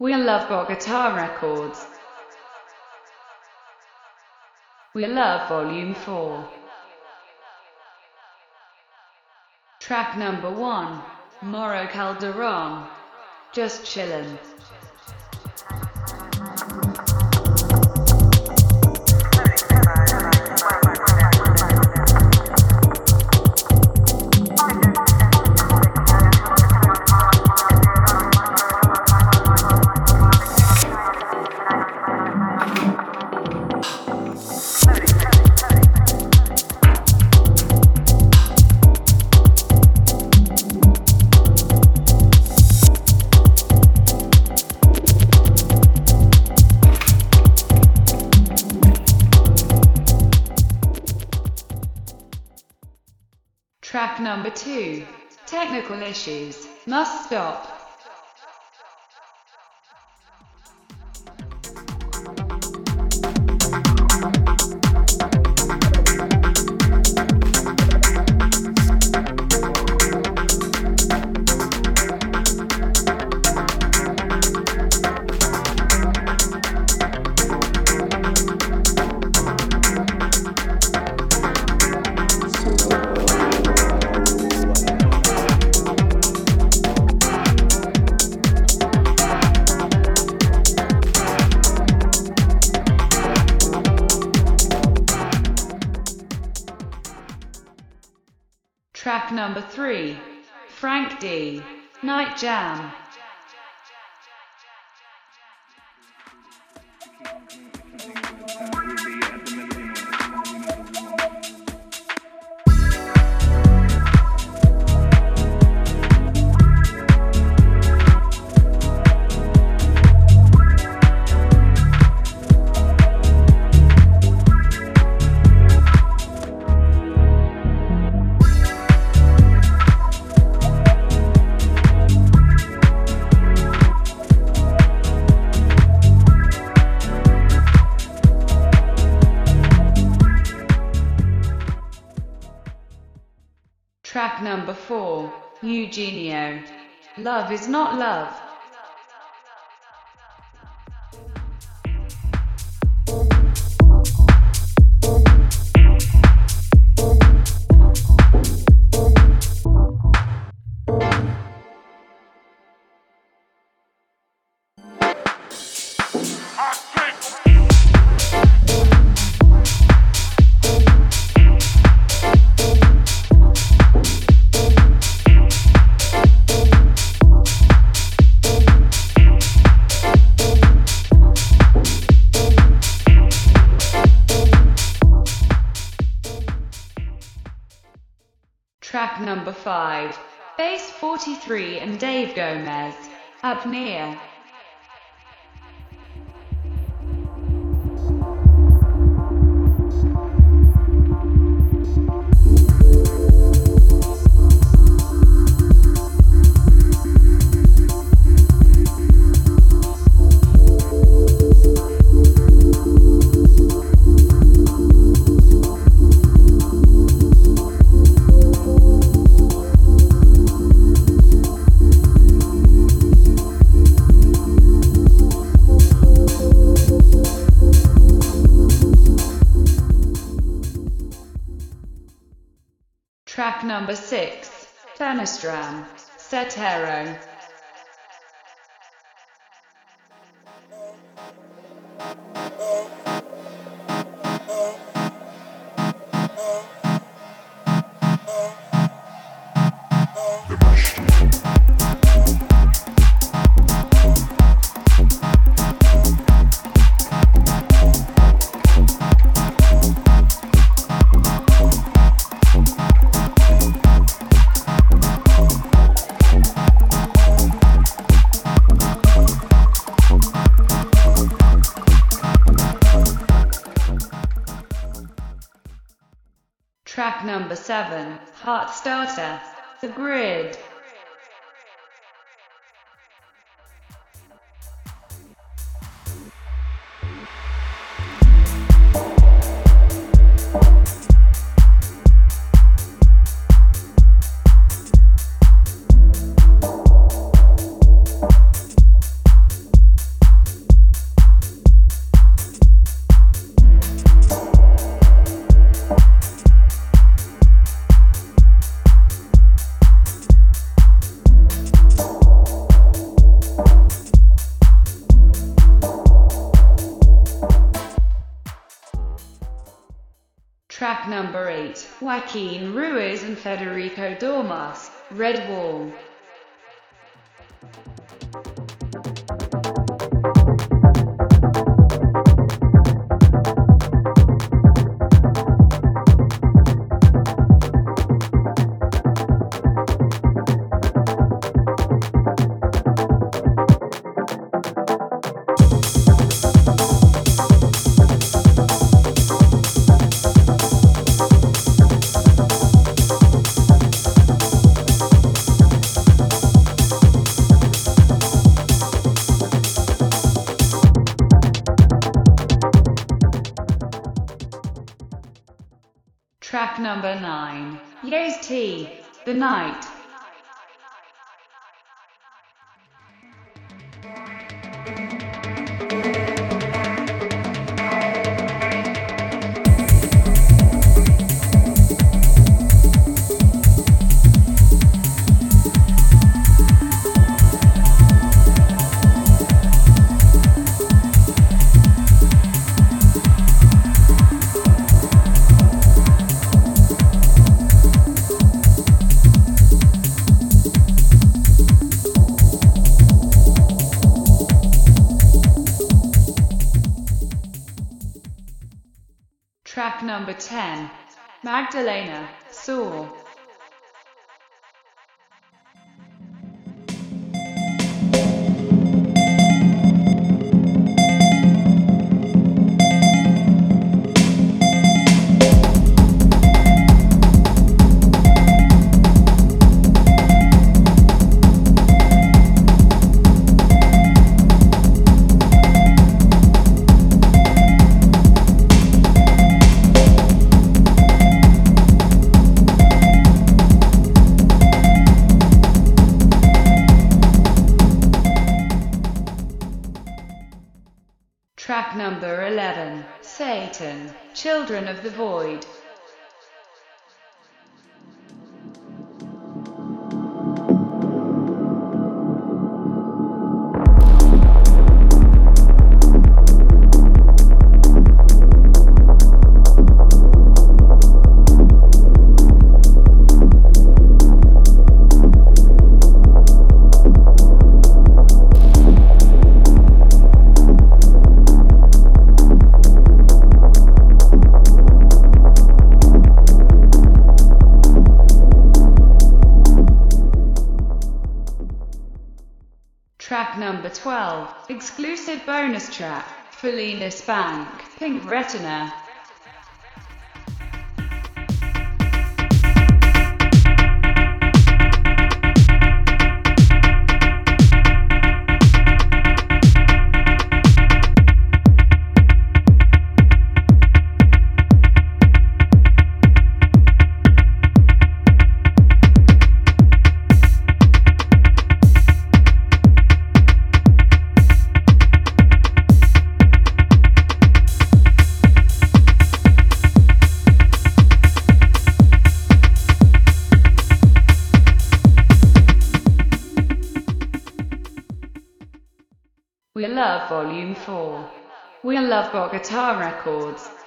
We love Bot Guitar Records. We love Volume 4. Track number 1, Moro Calderon, Just Chillin'. Track number 2, Technical Issues, Must Stop. Track number 3, Frank D Night Jam. Track number 4, Eugenio, Love Is Not Love. Track number 5, Bass 43 and Dave Gomez, Up Near. Track number 6, Famistram, Setero. Track number 7, Heartstarter, The Grid. Track number 8, Joaquin Ruiz and Federico Dormas, Red Wall. Track number 9, Yes T, The Night. Track number 10, Magdalena, Saw. Track number 11, Satan, Children of the Void. Track number 12, exclusive bonus track, Felina Spank, Pink Retina. We love Volume 4. We love Bot Guitar Records.